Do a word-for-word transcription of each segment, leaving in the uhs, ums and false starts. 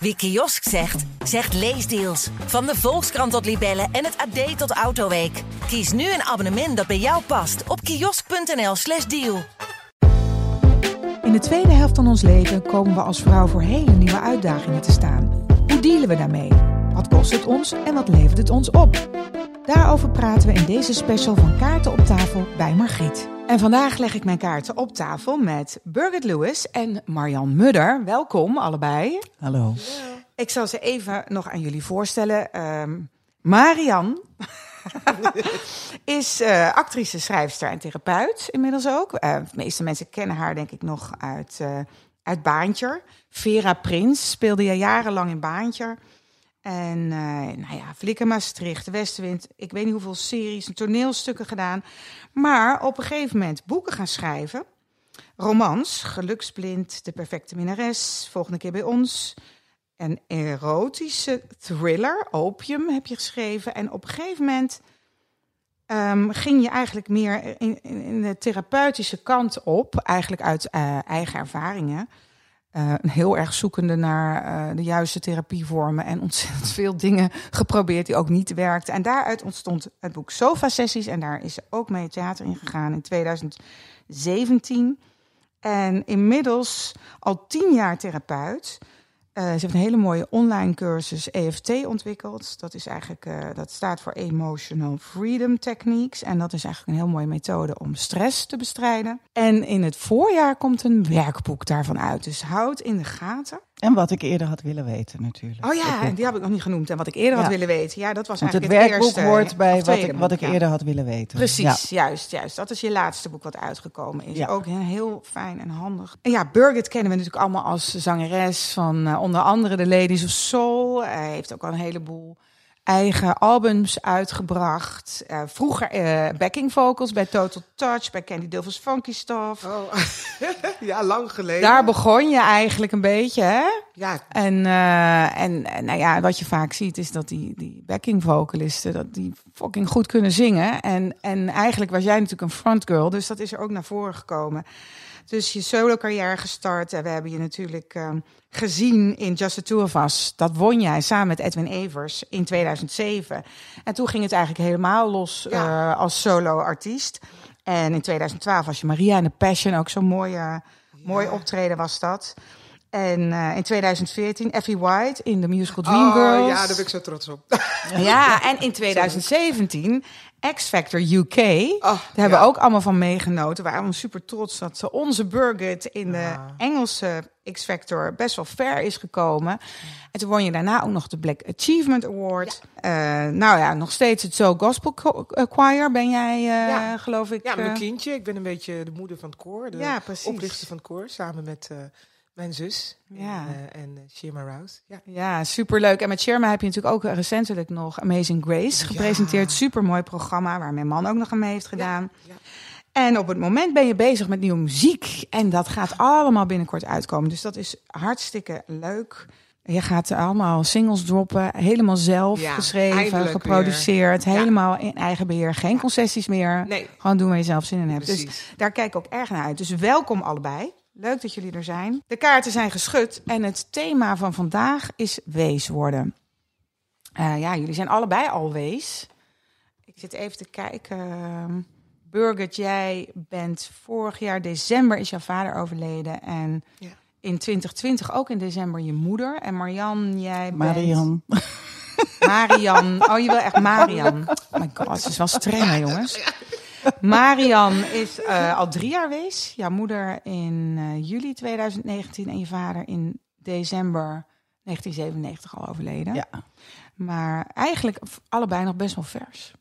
Wie kiosk zegt, zegt leesdeals. Van de Volkskrant tot Libelle en het A D tot Autoweek. Kies nu een abonnement dat bij jou past op kiosk.nl slash deal. In de tweede helft van ons leven komen we als vrouw voor hele nieuwe uitdagingen te staan. Hoe dealen we daarmee? Wat kost het ons en wat levert het ons op? Daarover praten we in deze special van Kaarten op tafel bij Margriet. En vandaag leg ik mijn kaarten op tafel met Berget Lewis en Marian Mudder. Welkom allebei. Hallo. Hallo. Ik zal ze even nog aan jullie voorstellen. Um, Marian is uh, actrice, schrijfster en therapeut inmiddels ook. Uh, de meeste mensen kennen haar denk ik nog uit, uh, uit Baantjer. Vera Prins speelde je jarenlang in Baantjer. En uh, nou ja, Flikken Maastricht, Westenwind, ik weet niet hoeveel series en toneelstukken gedaan. Maar op een gegeven moment boeken gaan schrijven. Romans, Geluksblind, De Perfecte Minnares, volgende keer bij ons. Een erotische thriller, Opium, heb je geschreven. En op een gegeven moment um, ging je eigenlijk meer in, in, in de therapeutische kant op. Eigenlijk uit uh, eigen ervaringen. Uh, heel erg zoekende naar uh, de juiste therapievormen en ontzettend veel dingen geprobeerd die ook niet werkten. En daaruit ontstond het boek Sofa Sessies en daar is ze ook mee het theater in gegaan in twintig zeventien. En inmiddels al tien jaar therapeut. Uh, ze heeft een hele mooie online cursus E F T ontwikkeld. Dat is eigenlijk uh, dat staat voor Emotional Freedom Techniques. En dat is eigenlijk een heel mooie methode om stress te bestrijden. En in het voorjaar komt een werkboek daarvan uit. Dus houd in de gaten. En wat ik eerder had willen weten natuurlijk. Oh ja, en die heb ik nog niet genoemd. En wat ik eerder ja. had willen weten. Ja, dat was want eigenlijk het, het eerste. Het werkboek hoort bij wat ik, wat ik ja. eerder had willen weten. Precies, ja. juist, juist. Dat is je laatste boek wat uitgekomen is. Ja. Ook heel fijn en handig. En ja, Berget kennen we natuurlijk allemaal als zangeres van uh, onder andere de Ladies of Soul. Hij uh, heeft ook al een heleboel eigen albums uitgebracht. Uh, vroeger uh, backing vocals bij Total Touch, bij Candy Dulfer's Funky Stuff. Oh. Ja, lang geleden. Daar begon je eigenlijk een beetje, hè? Ja. En, uh, en, en nou ja, wat je vaak ziet is dat die, die backing vocalisten dat die fucking goed kunnen zingen. En, en eigenlijk was jij natuurlijk een frontgirl, dus dat is er ook naar voren gekomen. Dus je solo-carrière gestart. En we hebben je natuurlijk uh, gezien in Just the Two of Us. Dat won jij samen met Edwin Evers in tweeduizend zeven. En toen ging het eigenlijk helemaal los ja. uh, als solo-artiest. En in tweeduizend twaalf was je Maria en de Passion. Ook zo'n mooie, ja. mooi optreden was dat. En uh, in tweeduizend veertien Effie White in de musical Dreamgirls. Oh, ja, daar ben ik zo trots op. Ja, en in tweeduizend zeventien... X Factor U K, oh, daar hebben ja. we ook allemaal van meegenoten. We waren super trots dat onze Berget in de ja. Engelse X Factor best wel ver is gekomen. En toen won je daarna ook nog de Black Achievement Award. Ja. Uh, nou ja, nog steeds het Soul Gospel Choir ben jij, uh, ja. geloof ik. Ja, mijn kindje. Ik ben een beetje de moeder van het koor. De ja, oprichter van het koor, samen met uh, mijn zus ja. en, uh, en Shirma Rouse. Ja. ja, superleuk. En met Shirma heb je natuurlijk ook recentelijk nog Amazing Grace gepresenteerd. Ja. Supermooi programma waar mijn man ook nog aan mee heeft gedaan. Ja. Ja. En op het moment ben je bezig met nieuwe muziek. En dat gaat allemaal binnenkort uitkomen. Dus dat is hartstikke leuk. Je gaat allemaal singles droppen. Helemaal zelf ja, geschreven, geproduceerd. Weer. Helemaal ja. in eigen beheer. Geen ja. concessies meer. Nee. Gewoon doen waar je zelf zin in hebt. Precies. Dus daar kijk ik ook erg naar uit. Dus welkom allebei. Leuk dat jullie er zijn. De kaarten zijn geschud en het thema van vandaag is wees worden. Uh, ja, jullie zijn allebei al wees. Ik zit even te kijken. Berget, jij bent vorig jaar december is jouw vader overleden. En ja. in twintig twintig ook in december je moeder. En Marian, jij Marian. bent... Marian. Oh, je wil echt Marian. Oh my god, ze is wel streng, hè, jongens. Marian is uh, al drie jaar wees. Jouw moeder in uh, juli tweeduizend negentien en je vader in december negentien zevenennegentig al overleden. Ja. Maar eigenlijk allebei nog best wel vers.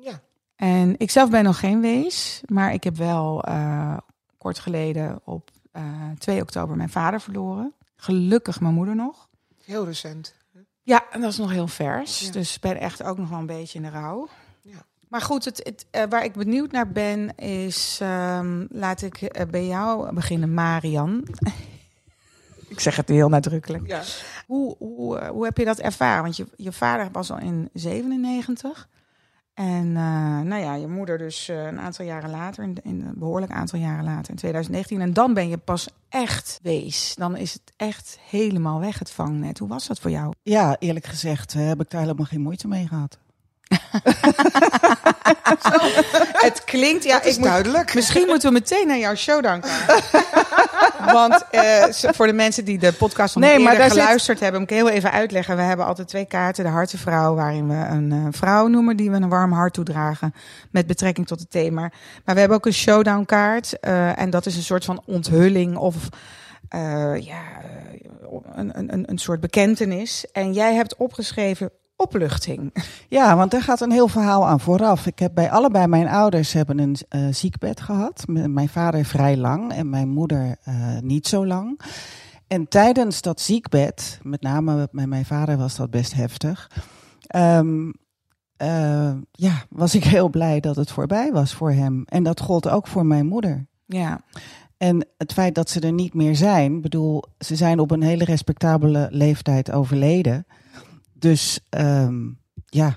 Ja. En ik zelf ben nog geen wees, maar ik heb wel uh, kort geleden op uh, twee oktober mijn vader verloren. Gelukkig mijn moeder nog. Heel recent. Hè? Ja, en dat is nog heel vers. Ja. Dus ik ben echt ook nog wel een beetje in de rouw. Ja. Maar goed, het, het, uh, waar ik benieuwd naar ben is... Um, laat ik uh, bij jou beginnen, Marian. Ik zeg het heel nadrukkelijk. Ja. Hoe, hoe, hoe heb je dat ervaren? Want je, je vader was al in zevenennegentig. En uh, nou ja, je moeder dus uh, een aantal jaren later, in, in een behoorlijk aantal jaren later, in twintig negentien. En dan ben je pas echt wees. Dan is het echt helemaal weg, het vangnet. Hoe was dat voor jou? Ja, eerlijk gezegd uh, heb ik daar helemaal geen moeite mee gehad. Zo, het klinkt, ja, dat is ik duidelijk. Moet, misschien moeten we meteen naar jouw show danken. Want uh, voor de mensen die de podcast nog nee, eerder maar geluisterd zit... hebben, moet ik heel even uitleggen. We hebben altijd twee kaarten. De hartenvrouw, waarin we een uh, vrouw noemen die we een warm hart toedragen. Met betrekking tot het thema. Maar we hebben ook een showdown kaart. Uh, en dat is een soort van onthulling of... Uh, ja, een, een, een soort bekentenis. En jij hebt opgeschreven... opluchting. Ja, want daar gaat een heel verhaal aan vooraf. Ik heb bij allebei mijn ouders hebben een uh, ziekbed gehad. M- mijn vader vrij lang en mijn moeder uh, niet zo lang. En tijdens dat ziekbed, met name met mijn vader was dat best heftig. Um, uh, ja, was ik heel blij dat het voorbij was voor hem. En dat gold ook voor mijn moeder. Ja. En het feit dat ze er niet meer zijn, bedoel, ze zijn op een hele respectabele leeftijd overleden. Dus um, ja,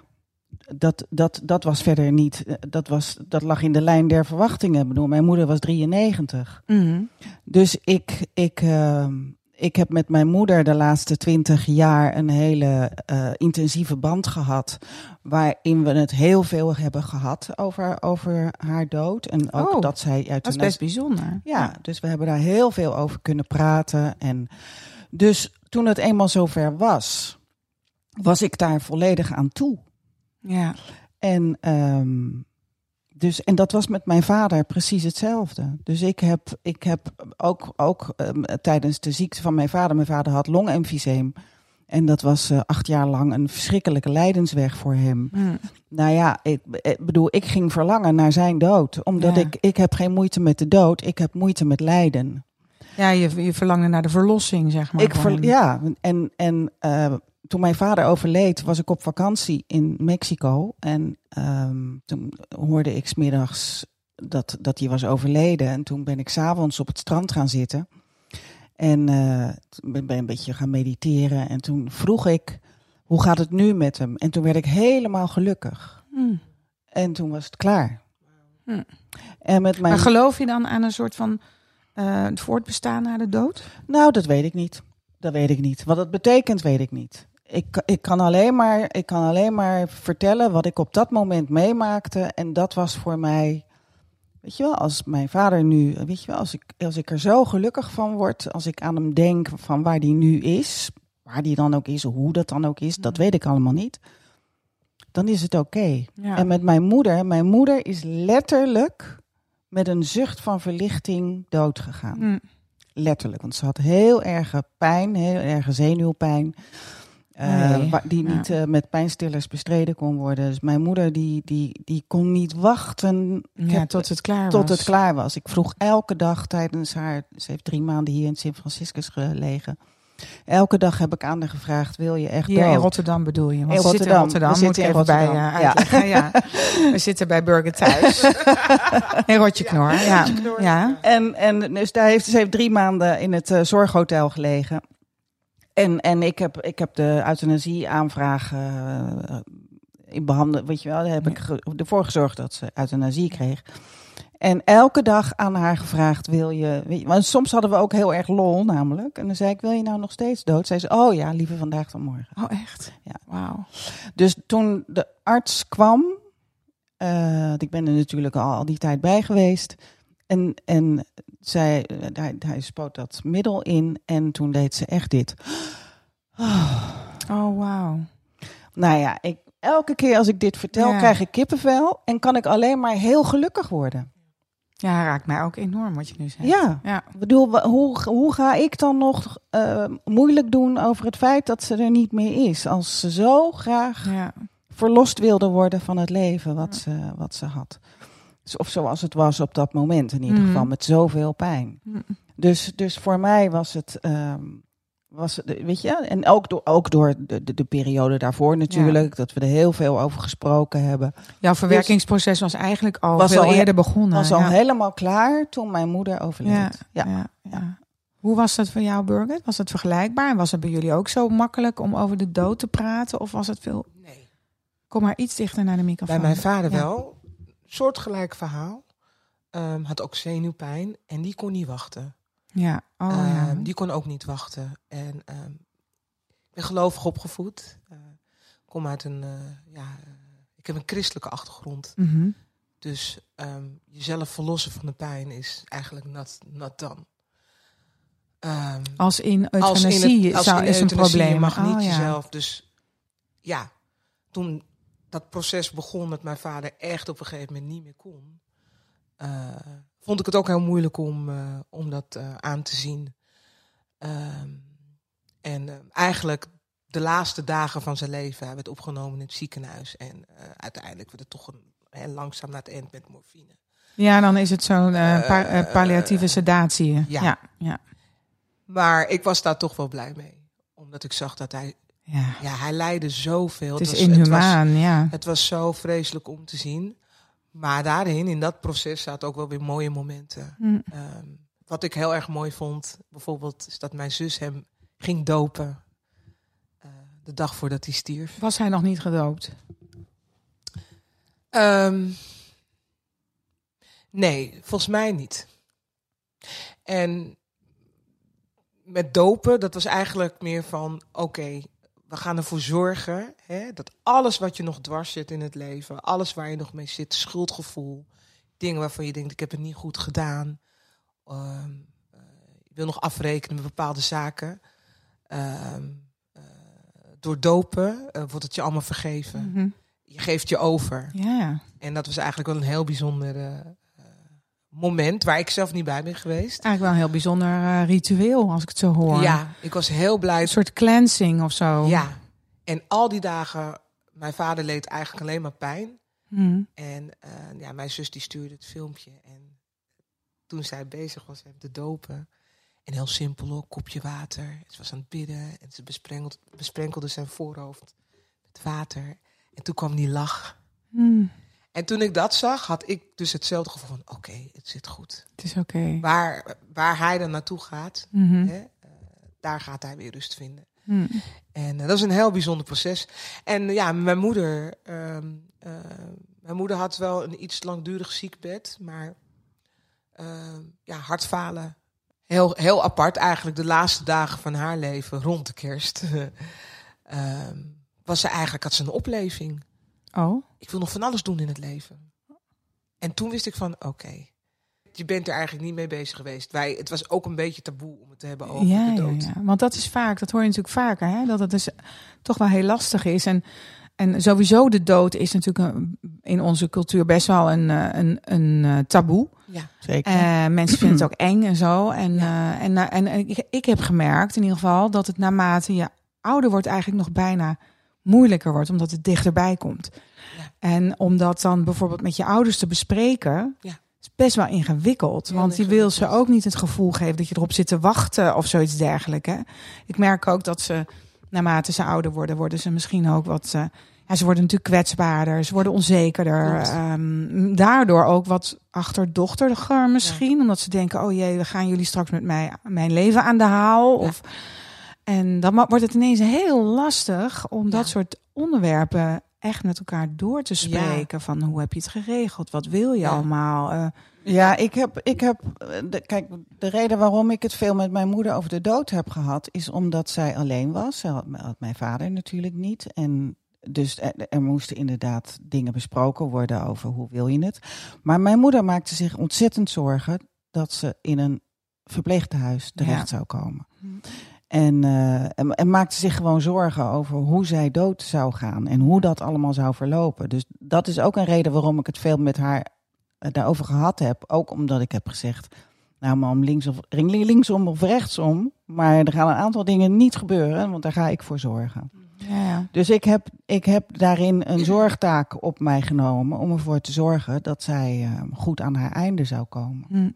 dat, dat, dat was verder niet. Dat, was, dat lag in de lijn der verwachtingen. Ik bedoel, mijn moeder was drieënnegentig. Mm-hmm. Dus ik, ik, uh, ik heb met mijn moeder de laatste twintig jaar een hele uh, intensieve band gehad. Waarin we het heel veel hebben gehad over, over haar dood. En ook oh, dat zij uit de. Dat is best bijzonder. Ja, ja, dus we hebben daar heel veel over kunnen praten. En dus toen het eenmaal zover was. Was ik daar volledig aan toe. Ja. En, um, dus, en dat was met mijn vader precies hetzelfde. Dus ik heb, ik heb ook, ook um, tijdens de ziekte van mijn vader... Mijn vader had longemfyseem. En dat was uh, acht jaar lang een verschrikkelijke lijdensweg voor hem. Mm. Nou ja, ik, ik bedoel, ik ging verlangen naar zijn dood. Omdat ja. ik, ik heb geen moeite met de dood. Ik heb moeite met lijden. Ja, je, je verlangde naar de verlossing, zeg maar. Ik ver, ja, en... en uh, toen mijn vader overleed, was ik op vakantie in Mexico. En um, toen hoorde ik 's middags dat, dat hij was overleden. En toen ben ik 's avonds op het strand gaan zitten. En uh, ben een beetje gaan mediteren. En toen vroeg ik, hoe gaat het nu met hem? En toen werd ik helemaal gelukkig. Mm. En toen was het klaar. Mm. En met mijn... Maar geloof je dan aan een soort van uh, het voortbestaan na de dood? Nou, dat weet ik niet. Dat weet ik niet. Wat het betekent, weet ik niet. Ik, ik, kan alleen maar, ik kan alleen maar vertellen wat ik op dat moment meemaakte. En dat was voor mij, weet je wel, als mijn vader nu, weet je wel, als ik, als ik er zo gelukkig van word, als ik aan hem denk van waar die nu is, waar die dan ook is, hoe dat dan ook is, ja. Dat weet ik allemaal niet. Dan is het oké. Okay. Ja. En met mijn moeder, mijn moeder is letterlijk met een zucht van verlichting doodgegaan. Mm. Letterlijk, want ze had heel erge pijn, heel erge zenuwpijn. Nee, uh, die nou. niet uh, met pijnstillers bestreden kon worden. Dus mijn moeder die, die, die kon niet wachten ja, heb, tot, het klaar, tot was. het klaar was. Ik vroeg elke dag tijdens haar... Ze heeft drie maanden hier in Saint Franciscus gelegen. Elke dag heb ik aan haar gevraagd, wil je echt hier dood? In Rotterdam bedoel je? Want in Rotterdam. In Rotterdam. We zitten in Rotterdam. Bij, uh, ja. Ja. Ja. We zitten bij Berget thuis. In Rotjeknor. Ja. Ja. Ja. En, en dus daar heeft ze heeft drie maanden in het uh, Zorghotel gelegen. En, en ik, heb, ik heb de euthanasie-aanvraag uh, in behandeling. Weet je wel, daar heb ik ge- ervoor gezorgd dat ze euthanasie kreeg. En elke dag aan haar gevraagd, wil je... Weet je, want soms hadden we ook heel erg lol namelijk. En dan zei ik, wil je nou nog steeds dood? Zei ze, oh ja, liever vandaag dan morgen. Oh echt? Ja. Wauw. Dus toen de arts kwam... Uh, ik ben er natuurlijk al, al die tijd bij geweest. En, en zij, hij, hij spoot dat middel in. En toen deed ze echt dit. Oh, oh wauw. Nou ja, ik... Elke keer als ik dit vertel, ja. krijg ik kippenvel en kan ik alleen maar heel gelukkig worden. Ja, raakt mij ook enorm wat je nu zegt. Ja, ja. Ik bedoel, hoe, hoe ga ik dan nog uh, moeilijk doen over het feit dat ze er niet meer is? Als ze zo graag ja. verlost wilde worden van het leven wat, ja. ze, wat ze had. Of zoals het was op dat moment in ieder mm. geval, met zoveel pijn. Mm. Dus, dus voor mij was het... Um, Was, weet je, en ook door, ook door de, de, de periode daarvoor natuurlijk, ja. dat we er heel veel over gesproken hebben. Jouw verwerkingsproces dus was eigenlijk al was veel al eerder he- begonnen. Was ja. al helemaal klaar toen mijn moeder overleed. Ja, ja. Ja, ja. Hoe was dat voor jou, Berget? Was het vergelijkbaar? En was het bij jullie ook zo makkelijk om over de dood te praten? Of was het veel... Nee. Kom maar iets dichter naar de microfoon. Bij mijn vader ja. wel. Soortgelijk verhaal. Um, had ook zenuwpijn. En die kon niet wachten. Ja. Oh, um, ja. Die kon ook niet wachten. En um, ik ben gelovig opgevoed. Ik uh, kom uit een... Uh, ja, ik heb een christelijke achtergrond. Mm-hmm. Dus um, jezelf verlossen van de pijn is eigenlijk not, not done. Um, als in euthanasie als in het, als is in een probleem. Je mag niet oh, ja. jezelf. Dus ja, toen dat proces begon met mijn vader echt op een gegeven moment niet meer kon. Uh, vond ik het ook heel moeilijk om, uh, om dat uh, aan te zien. Um, en uh, eigenlijk de laatste dagen van zijn leven werd opgenomen in het ziekenhuis. En uh, uiteindelijk werd het toch een, heel langzaam naar het eind met morfine. Ja, dan is het zo'n uh, pa- uh, palliatieve sedatie. Uh, ja. ja, ja. Maar ik was daar toch wel blij mee. Omdat ik zag dat hij... Ja, ja hij leidde zoveel. Het is het was, inhumaan, het was, ja. Het was zo vreselijk om te zien. Maar daarin, in dat proces, zaten ook wel weer mooie momenten. Mm. Um, wat ik heel erg mooi vond, bijvoorbeeld, is dat mijn zus hem ging dopen. Uh, de dag voordat hij stierf. Was hij nog niet gedoopt? Um, nee, volgens mij niet. En... Met dopen, dat was eigenlijk meer van... oké, okay, we gaan ervoor zorgen... Hè, dat alles wat je nog dwars zit in het leven... alles waar je nog mee zit, schuldgevoel... dingen waarvan je denkt, ik heb het niet goed gedaan... Um, uh, je wil nog afrekenen met bepaalde zaken... Um, uh, door dopen uh, wordt het je allemaal vergeven. Mm-hmm. Je geeft je over. Yeah. En dat was eigenlijk wel een heel bijzondere... moment waar ik zelf niet bij ben geweest. Eigenlijk wel een heel bijzonder uh, ritueel, als ik het zo hoor. Ja, ik was heel blij. Een soort cleansing of zo. Ja, en al die dagen... Mijn vader leed eigenlijk alleen maar pijn. Mm. En uh, ja, mijn zus die stuurde het filmpje. En toen zij bezig was hem te dopen... En heel simpel ook, kopje water. Ze was aan het bidden en ze besprenkelde, besprenkelde zijn voorhoofd met water. En toen kwam die lach... Mm. En toen ik dat zag, had ik dus hetzelfde gevoel van... oké, okay, het zit goed. Het is oké. Okay. Waar, waar hij dan naartoe gaat, mm-hmm. hè, uh, daar gaat hij weer rust vinden. Mm. En uh, dat is een heel bijzonder proces. En uh, ja, mijn moeder... Um, uh, mijn moeder had wel een iets langdurig ziekbed, maar uh, ja, hartfalen. Heel, heel apart eigenlijk, de laatste dagen van haar leven, rond de kerst... uh, was ze eigenlijk, had ze een opleving... Oh. Ik wil nog van alles doen in het leven. En toen wist ik van, oké. Okay, je bent er eigenlijk niet mee bezig geweest. Wij, het was ook een beetje taboe om het te hebben over ja, de dood. Ja, ja. Want dat is vaak, dat hoor je natuurlijk vaker. Hè? Dat het dus toch wel heel lastig is. En, en sowieso de dood is natuurlijk een, in onze cultuur best wel een, een, een taboe. Ja, zeker. Uh, mensen vinden het ook eng en zo. En, ja. uh, en, en, en ik, ik heb gemerkt in ieder geval dat het naarmate je ouder wordt eigenlijk nog bijna... moeilijker wordt, omdat het dichterbij komt. Ja. En om dat dan bijvoorbeeld met je ouders te bespreken... Ja. Is best wel ingewikkeld. Heel want je wil ze ook niet het gevoel geven... dat je erop zit te wachten of zoiets dergelijks. Hè? Ik merk ook dat ze, naarmate ze ouder worden... worden ze misschien ook wat... Uh, ja, ze worden natuurlijk kwetsbaarder, ze worden onzekerder. Um, daardoor ook wat achterdochtiger misschien. Ja. Omdat ze denken, oh jee, we gaan jullie straks met mij mijn leven aan de haal... Ja. Of, en dan wordt het ineens heel lastig om ja. dat soort onderwerpen echt met elkaar door te spreken. Ja. Van hoe heb je het geregeld? Wat wil je ja. allemaal? Uh, ja, ik heb... Ik heb de, kijk, de reden waarom ik het veel met mijn moeder over de dood heb gehad... is omdat zij alleen was. Ze had, had mijn vader natuurlijk niet. En dus er, er moesten inderdaad dingen besproken worden over hoe wil je het. Maar mijn moeder maakte zich ontzettend zorgen... dat ze in een verpleegtehuis terecht ja. zou komen. En, uh, en, en maakte zich gewoon zorgen over hoe zij dood zou gaan. En hoe dat allemaal zou verlopen. Dus dat is ook een reden waarom ik het veel met haar uh, daarover gehad heb. Ook omdat ik heb gezegd, nou mam, links of, linksom of rechtsom. Maar er gaan een aantal dingen niet gebeuren, want daar ga ik voor zorgen. Ja. Dus ik heb, ik heb daarin een zorgtaak op mij genomen. Om ervoor te zorgen dat zij uh, goed aan haar einde zou komen. Mm.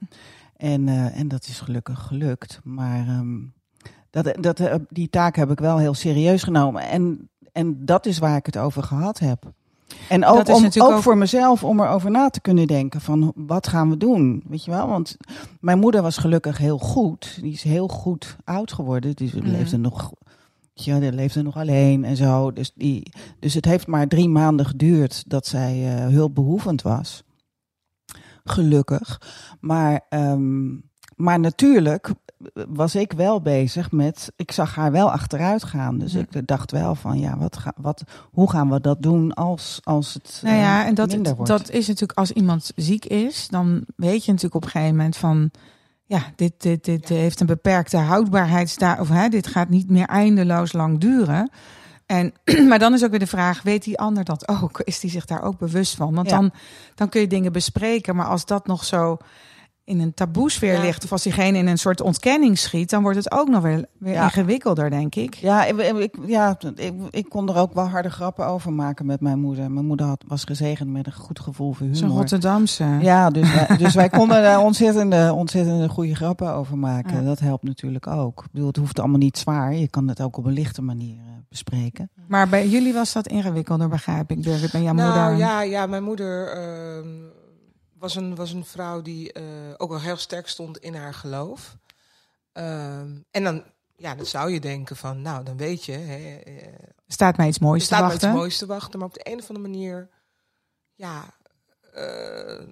En, uh, en dat is gelukkig gelukt. Maar... Um, Dat, dat, die taak heb ik wel heel serieus genomen. En, en dat is waar ik het over gehad heb. En ook, om, ook over... voor mezelf om erover na te kunnen denken. Van wat gaan we doen? Weet je wel? Want mijn moeder was gelukkig heel goed. Die is heel goed oud geworden. Die leefde mm. nog dochtertje, die leefde nog alleen en zo. Dus, die, dus het heeft maar drie maanden geduurd dat zij uh, hulpbehoevend was. Gelukkig. Maar, um, maar natuurlijk was ik wel bezig met... Ik zag haar wel achteruit gaan. Dus ja. ik dacht wel van, ja, wat ga, wat, hoe gaan we dat doen als, als het nou ja, uh, en dat, minder wordt? Dat is natuurlijk, als iemand ziek is, dan weet je natuurlijk op een gegeven moment van... Ja, dit, dit, dit ja. heeft een beperkte houdbaarheid. Of hè, dit gaat niet meer eindeloos lang duren. En, maar dan is ook weer de vraag, weet die ander dat ook? Is die zich daar ook bewust van? Want ja. dan, dan kun je dingen bespreken. Maar als dat nog zo in een taboesfeer ja. ligt... of als diegene in een soort ontkenning schiet... dan wordt het ook nog weer, weer ja. ingewikkelder, denk ik. Ja, ik, ja ik, ik kon er ook wel harde grappen over maken met mijn moeder. Mijn moeder had, was gezegend met een goed gevoel voor humor. Zo'n Rotterdamse. Ja, dus wij, dus wij konden daar ontzettende, ontzettende goede grappen over maken. Ja. Dat helpt natuurlijk ook. Ik bedoel, het hoeft allemaal niet zwaar. Je kan het ook op een lichte manier bespreken. Maar bij jullie was dat ingewikkelder, begrijp ik. Berget, bij jouw nou, moeder. Ja, ja, mijn moeder... Uh... Was een, was een vrouw die uh, ook wel heel sterk stond in haar geloof. Uh, en dan, ja, dan zou je denken van, nou, dan weet je... Hè, uh, staat mij iets moois te wachten. staat mij iets moois te wachten, maar op de een of andere manier... Ja, uh,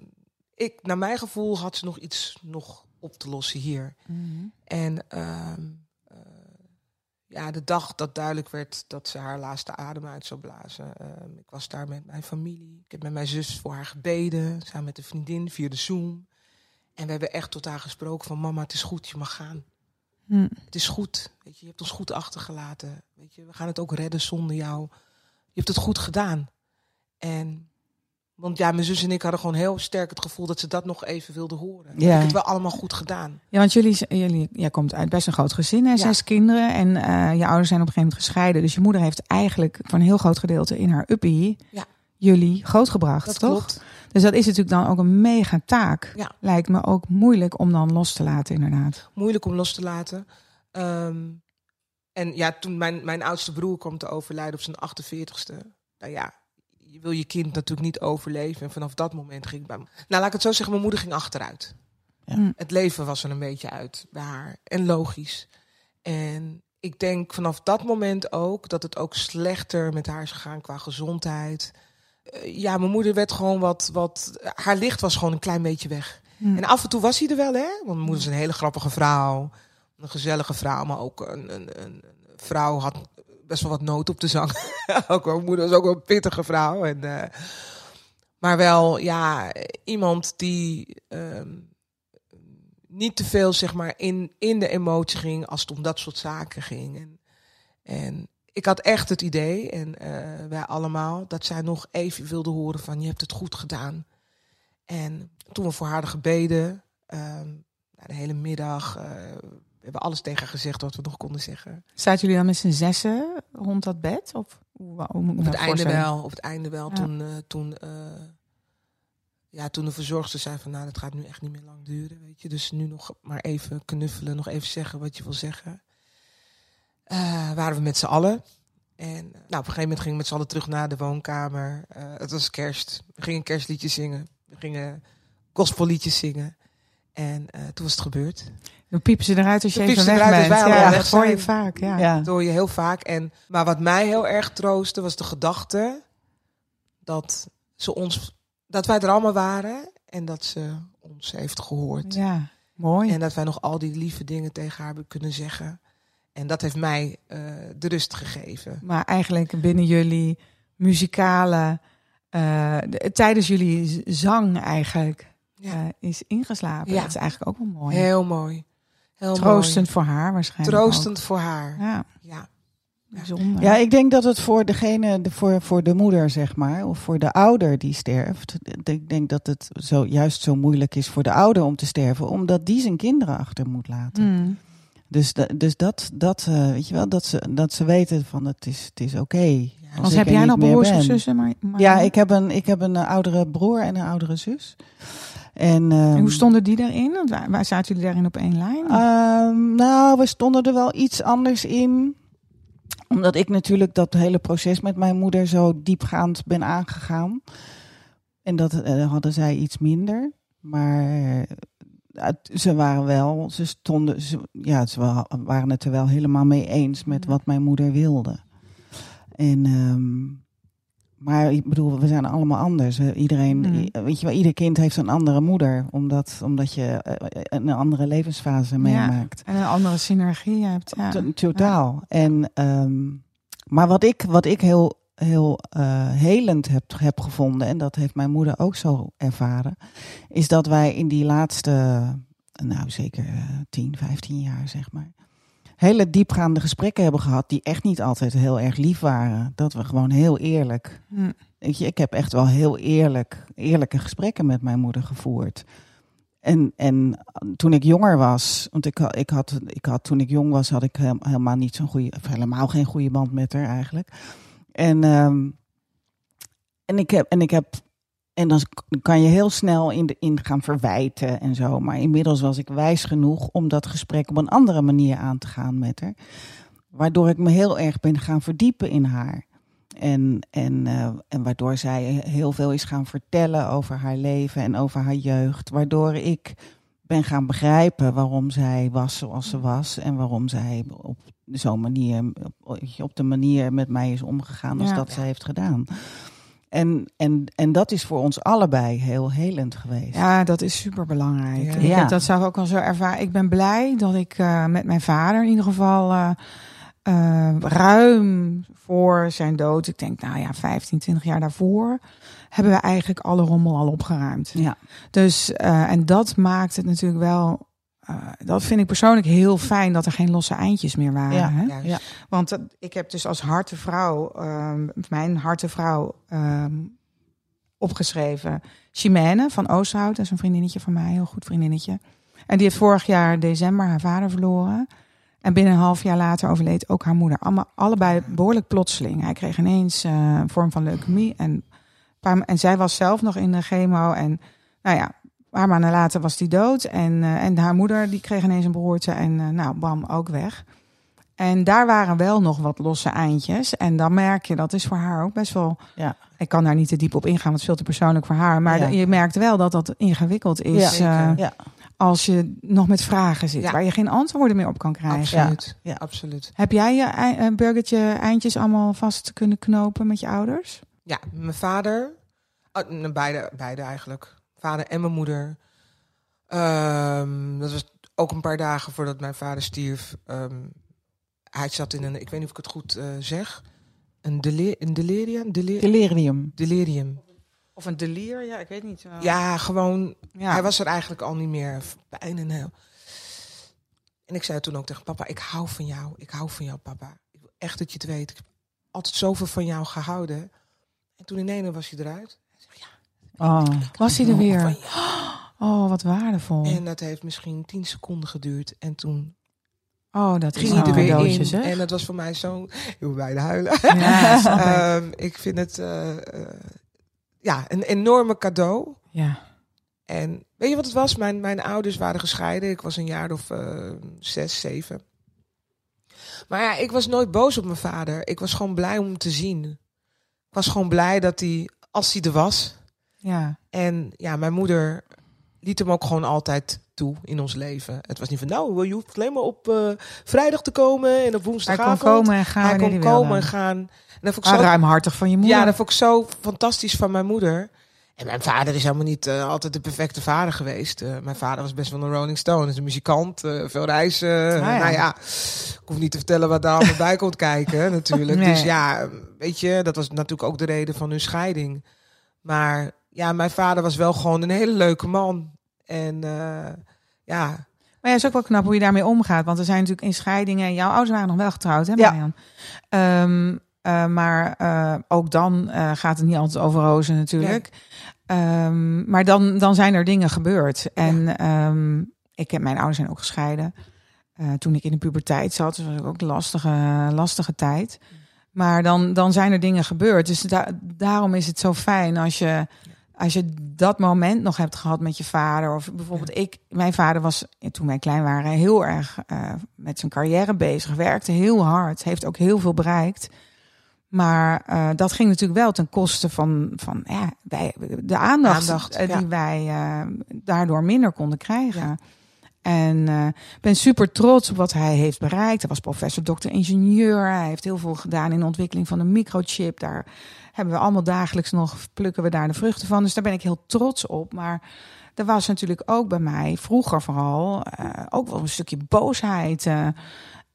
ik, naar mijn gevoel had ze nog iets nog op te lossen hier. Mm-hmm. En uh, uh, ja, de dag dat duidelijk werd dat ze haar laatste adem uit zou blazen. Uh, ik was daar met mijn familie. Ik heb met mijn zus voor haar gebeden. Samen met een vriendin via de Zoom. En we hebben echt tot haar gesproken van... Mama, het is goed, je mag gaan. Hm. Het is goed. Weet je, je hebt ons goed achtergelaten. Weet je, we gaan het ook redden zonder jou. Je hebt het goed gedaan. En... Want ja, mijn zus en ik hadden gewoon heel sterk het gevoel dat ze dat nog even wilden horen. Ja. Ik heb het wel allemaal goed gedaan. Ja, want jullie, jullie jij komt uit best een groot gezin, hè? Ja. Zes kinderen. En uh, je ouders zijn op een gegeven moment gescheiden. Dus je moeder heeft eigenlijk voor een heel groot gedeelte in haar uppie ja. jullie grootgebracht, dat toch? Klopt. Dus dat is natuurlijk dan ook een mega taak. Ja. Lijkt me ook moeilijk om dan los te laten, inderdaad. Moeilijk om los te laten. Um, en ja, toen mijn, mijn oudste broer kwam te overlijden op zijn achtenveertigste. Nou ja. Je wil je kind natuurlijk niet overleven. En vanaf dat moment ging ik bij me... Nou, laat ik het zo zeggen, mijn moeder ging achteruit. Ja. Het leven was er een beetje uit bij haar. En logisch. En ik denk vanaf dat moment ook... dat het ook slechter met haar is gegaan qua gezondheid. Uh, ja, mijn moeder werd gewoon wat, wat... Haar licht was gewoon een klein beetje weg. Ja. En af en toe was hij er wel, hè? Want mijn moeder is een hele grappige vrouw. Een gezellige vrouw, maar ook een, een, een vrouw had... best wel wat nood op de zang. Ook mijn moeder was ook wel een pittige vrouw. En, uh, maar wel, ja, iemand die um, niet te veel, zeg maar, in, in de emotie ging als het om dat soort zaken ging. En, en ik had echt het idee, en uh, wij allemaal, dat zij nog even wilde horen van, je hebt het goed gedaan. En toen we voor haar gebeden, um, de hele middag... Uh, We hebben alles tegen haar gezegd wat we nog konden zeggen. Zaten jullie dan met z'n zessen rond dat bed? Of, wow, moet ik op, het einde wel, op het einde wel. Ja. Toen, uh, toen, uh, ja, toen de verzorgster zei van... nou, dat gaat nu echt niet meer lang duren. Weet je? Dus nu nog maar even knuffelen. Nog even zeggen wat je wil zeggen. Uh, waren we met z'n allen. En nou, op een gegeven moment gingen we met z'n allen terug naar de woonkamer. Uh, het was kerst. We gingen kerstliedjes zingen. We gingen gospelliedjes zingen. En uh, toen was het gebeurd. Dan piepen ze eruit als je even weg eruit, bent. Ja, dat hoor je vaak. Ja. Ja. Dat hoor je heel vaak. En, maar wat mij heel erg troostte was de gedachte dat ze ons, dat wij er allemaal waren en dat ze ons heeft gehoord. Ja, mooi. En dat wij nog al die lieve dingen tegen haar hebben kunnen zeggen. En dat heeft mij uh, de rust gegeven. Maar eigenlijk binnen jullie muzikale, uh, de, tijdens jullie zang eigenlijk... Ja. Uh, is ingeslapen. Ja. Dat is eigenlijk ook wel mooi. Heel mooi. Heel Troostend mooi. voor haar waarschijnlijk Troostend ook. voor haar. Ja. Ja. Bijzonder. Ja, ik denk dat het voor degene, voor, voor de moeder, zeg maar, of voor de ouder die sterft. Ik denk dat het zo, juist zo moeilijk is voor de ouder om te sterven. Omdat die zijn kinderen achter moet laten. Mm. Dus, da, dus dat, dat uh, weet je wel, dat ze, dat ze weten van het is, het is oké. Okay. Als als heb jij nog broers of zussen? Maar, maar... Ja, ik heb, een, ik heb een oudere broer en een oudere zus. En, um... en hoe stonden die daarin? Waar, waar zaten jullie daarin op één lijn? Um, nou, we stonden er wel iets anders in. Omdat ik natuurlijk dat hele proces met mijn moeder zo diepgaand ben aangegaan. En dat uh, hadden zij iets minder. Maar Ze waren wel, ze stonden, ze, ja, ze waren het er wel helemaal mee eens met wat mijn moeder wilde. En, um, maar ik bedoel, we zijn allemaal anders. Iedereen, mm. weet je wel, ieder kind heeft een andere moeder, omdat, omdat je een andere levensfase meemaakt. Ja, en een andere synergie hebt. Ja. Totaal. En, um, maar wat ik, wat ik heel, heel uh, helend heb, heb gevonden, en dat heeft mijn moeder ook zo ervaren, is dat wij in die laatste, nou zeker uh, tien, vijftien jaar zeg maar, hele diepgaande gesprekken hebben gehad die echt niet altijd heel erg lief waren. Dat we gewoon heel eerlijk, hm. weet je, ik heb echt wel heel eerlijk, eerlijke gesprekken met mijn moeder gevoerd. En, en toen ik jonger was, want ik, ik, had, ik had toen ik jong was, had ik helemaal niet zo'n goede, of helemaal geen goede band met haar eigenlijk. En, um, en ik heb, en ik heb, en dan kan je heel snel in, de, in gaan verwijten en zo. Maar inmiddels was ik wijs genoeg om dat gesprek op een andere manier aan te gaan met haar. Waardoor ik me heel erg ben gaan verdiepen in haar. En, en, uh, en waardoor zij heel veel is gaan vertellen over haar leven en over haar jeugd. Waardoor ik ben gaan begrijpen waarom zij was zoals ze was. En waarom zij op zo'n manier, op, op de manier met mij is omgegaan als ja, dat ja. ze heeft gedaan. En, en, en dat is voor ons allebei heel helend geweest. Ja, dat is superbelangrijk. Ja. Ik heb dat zelf ook al zo ervaren. Ik ben blij dat ik uh, met mijn vader in ieder geval uh, uh, ruim voor zijn dood, ik denk nou ja, vijftien, twintig jaar daarvoor, hebben we eigenlijk alle rommel al opgeruimd. Ja. Dus, uh, en dat maakt het natuurlijk wel, uh, dat vind ik persoonlijk heel fijn dat er geen losse eindjes meer waren. Ja, hè? Ja, ja. Want uh, ik heb dus als harte vrouw, uh, mijn harte vrouw uh, opgeschreven, Chimène van Oosterhout, dat is een vriendinnetje van mij, een heel goed vriendinnetje. En die heeft vorig jaar december haar vader verloren. En binnen een half jaar later overleed ook haar moeder. Allemaal, allebei behoorlijk plotseling. Hij kreeg ineens uh, een vorm van leukemie en En zij was zelf nog in de chemo. En nou ja, een paar maanden later was die dood. En, uh, en haar moeder die kreeg ineens een beroerte. En uh, nou, bam, ook weg. En daar waren wel nog wat losse eindjes. En dan merk je, dat is voor haar ook best wel... Ja. Ik kan daar niet te diep op ingaan, want het is veel te persoonlijk voor haar. Maar ja. je merkt wel dat dat ingewikkeld is. Ja, uh, ja. Als je nog met vragen zit, ja. waar je geen antwoorden meer op kan krijgen. Absoluut. Ja. Ja, absoluut. Heb jij je uh, Bergetje eindjes allemaal vast kunnen knopen met je ouders? Ja, mijn vader, beide, beide eigenlijk, vader en mijn moeder. Um, dat was ook een paar dagen voordat mijn vader stierf. Um, hij zat in een, ik weet niet of ik het goed uh, zeg, een, delir, een delirium? Delir, delirium. Delirium. Of een delier, ja, ik weet niet. Uh, ja, gewoon, ja. hij was er eigenlijk al niet meer. Bijna een heel. En ik zei toen ook tegen papa, ik hou van jou, ik hou van jou papa. Ik wil echt dat je het weet, ik heb altijd zoveel van jou gehouden. En toen in Nederland was hij eruit. Ja, oh, was hij er weer? Oh, wat waardevol. En dat heeft misschien tien seconden geduurd. En toen oh, dat ging hij er weer doodjes, in. Hè? En dat was voor mij zo... Ik wil bijna huilen. Ja, um, ik vind het uh, uh, ja, een enorme cadeau. Ja. En weet je wat het was? Mijn, mijn ouders waren gescheiden. Ik was een jaar of uh, zes, zeven. Maar ja, ik was nooit boos op mijn vader. Ik was gewoon blij om hem te zien. Ik was gewoon blij dat hij, als hij er was. Ja. En ja, mijn moeder liet hem ook gewoon altijd toe in ons leven. Het was niet van, nou, je hoeft alleen maar op uh, vrijdag te komen en op woensdagavond. Hij kon komen en gaan. Hij kon komen en gaan. En dat vond ik ah, zo ruimhartig van je moeder. Ja, dat vond ik zo fantastisch van mijn moeder. En mijn vader is helemaal niet uh, altijd de perfecte vader geweest. Uh, mijn vader was best wel een Rolling Stone. Hij is een muzikant, uh, veel reizen. Uh, ah, ja. Nou ja, ik hoef niet te vertellen wat daar allemaal bij komt kijken natuurlijk. Nee. Dus ja, weet je, dat was natuurlijk ook de reden van hun scheiding. Maar ja, mijn vader was wel gewoon een hele leuke man. En uh, ja... Maar ja, het is ook wel knap hoe je daarmee omgaat. Want er zijn natuurlijk in scheidingen... Jouw ouders waren nog wel getrouwd, hè Marian? Ja. Um, Uh, maar uh, ook dan uh, gaat het niet altijd over rozen natuurlijk. Nee. Um, maar dan, dan zijn er dingen gebeurd. En ja. um, ik heb, mijn ouders zijn ook gescheiden. Uh, toen ik in de puberteit zat, dus was het ook een lastige, lastige tijd. Maar dan, dan zijn er dingen gebeurd. Dus da- daarom is het zo fijn als je, als je dat moment nog hebt gehad met je vader. Of bijvoorbeeld ja. ik, mijn vader was toen wij klein waren heel erg uh, met zijn carrière bezig. Werkte heel hard, heeft ook heel veel bereikt. Maar uh, dat ging natuurlijk wel ten koste van, van ja, wij, de aandacht, aandacht uh, ja. die wij uh, daardoor minder konden krijgen. Ja. En ik uh, ben super trots op wat hij heeft bereikt. Hij was professor, dokter, ingenieur. Hij heeft heel veel gedaan in de ontwikkeling van de microchip. Daar hebben we allemaal dagelijks nog, plukken we daar de vruchten van. Dus daar ben ik heel trots op. Maar er was natuurlijk ook bij mij, vroeger vooral, uh, ook wel een stukje boosheid. Uh,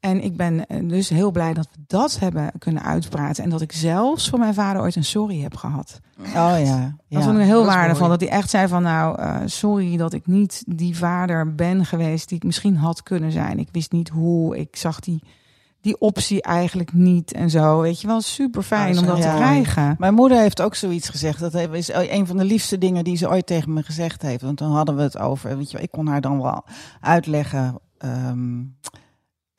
En ik ben dus heel blij dat we dat hebben kunnen uitpraten. En dat ik zelfs van mijn vader ooit een sorry heb gehad. Oh ja. ja. Dat was ook heel waardevol. Dat hij echt zei van nou, uh, sorry dat ik niet die vader ben geweest die ik misschien had kunnen zijn. Ik wist niet hoe. Ik zag die, die optie eigenlijk niet en zo. Weet je wel, super fijn oh, om dat ja. te krijgen. Mijn moeder heeft ook zoiets gezegd. Dat is een van de liefste dingen die ze ooit tegen me gezegd heeft. Want dan hadden we het over, weet je, ik kon haar dan wel uitleggen... Um,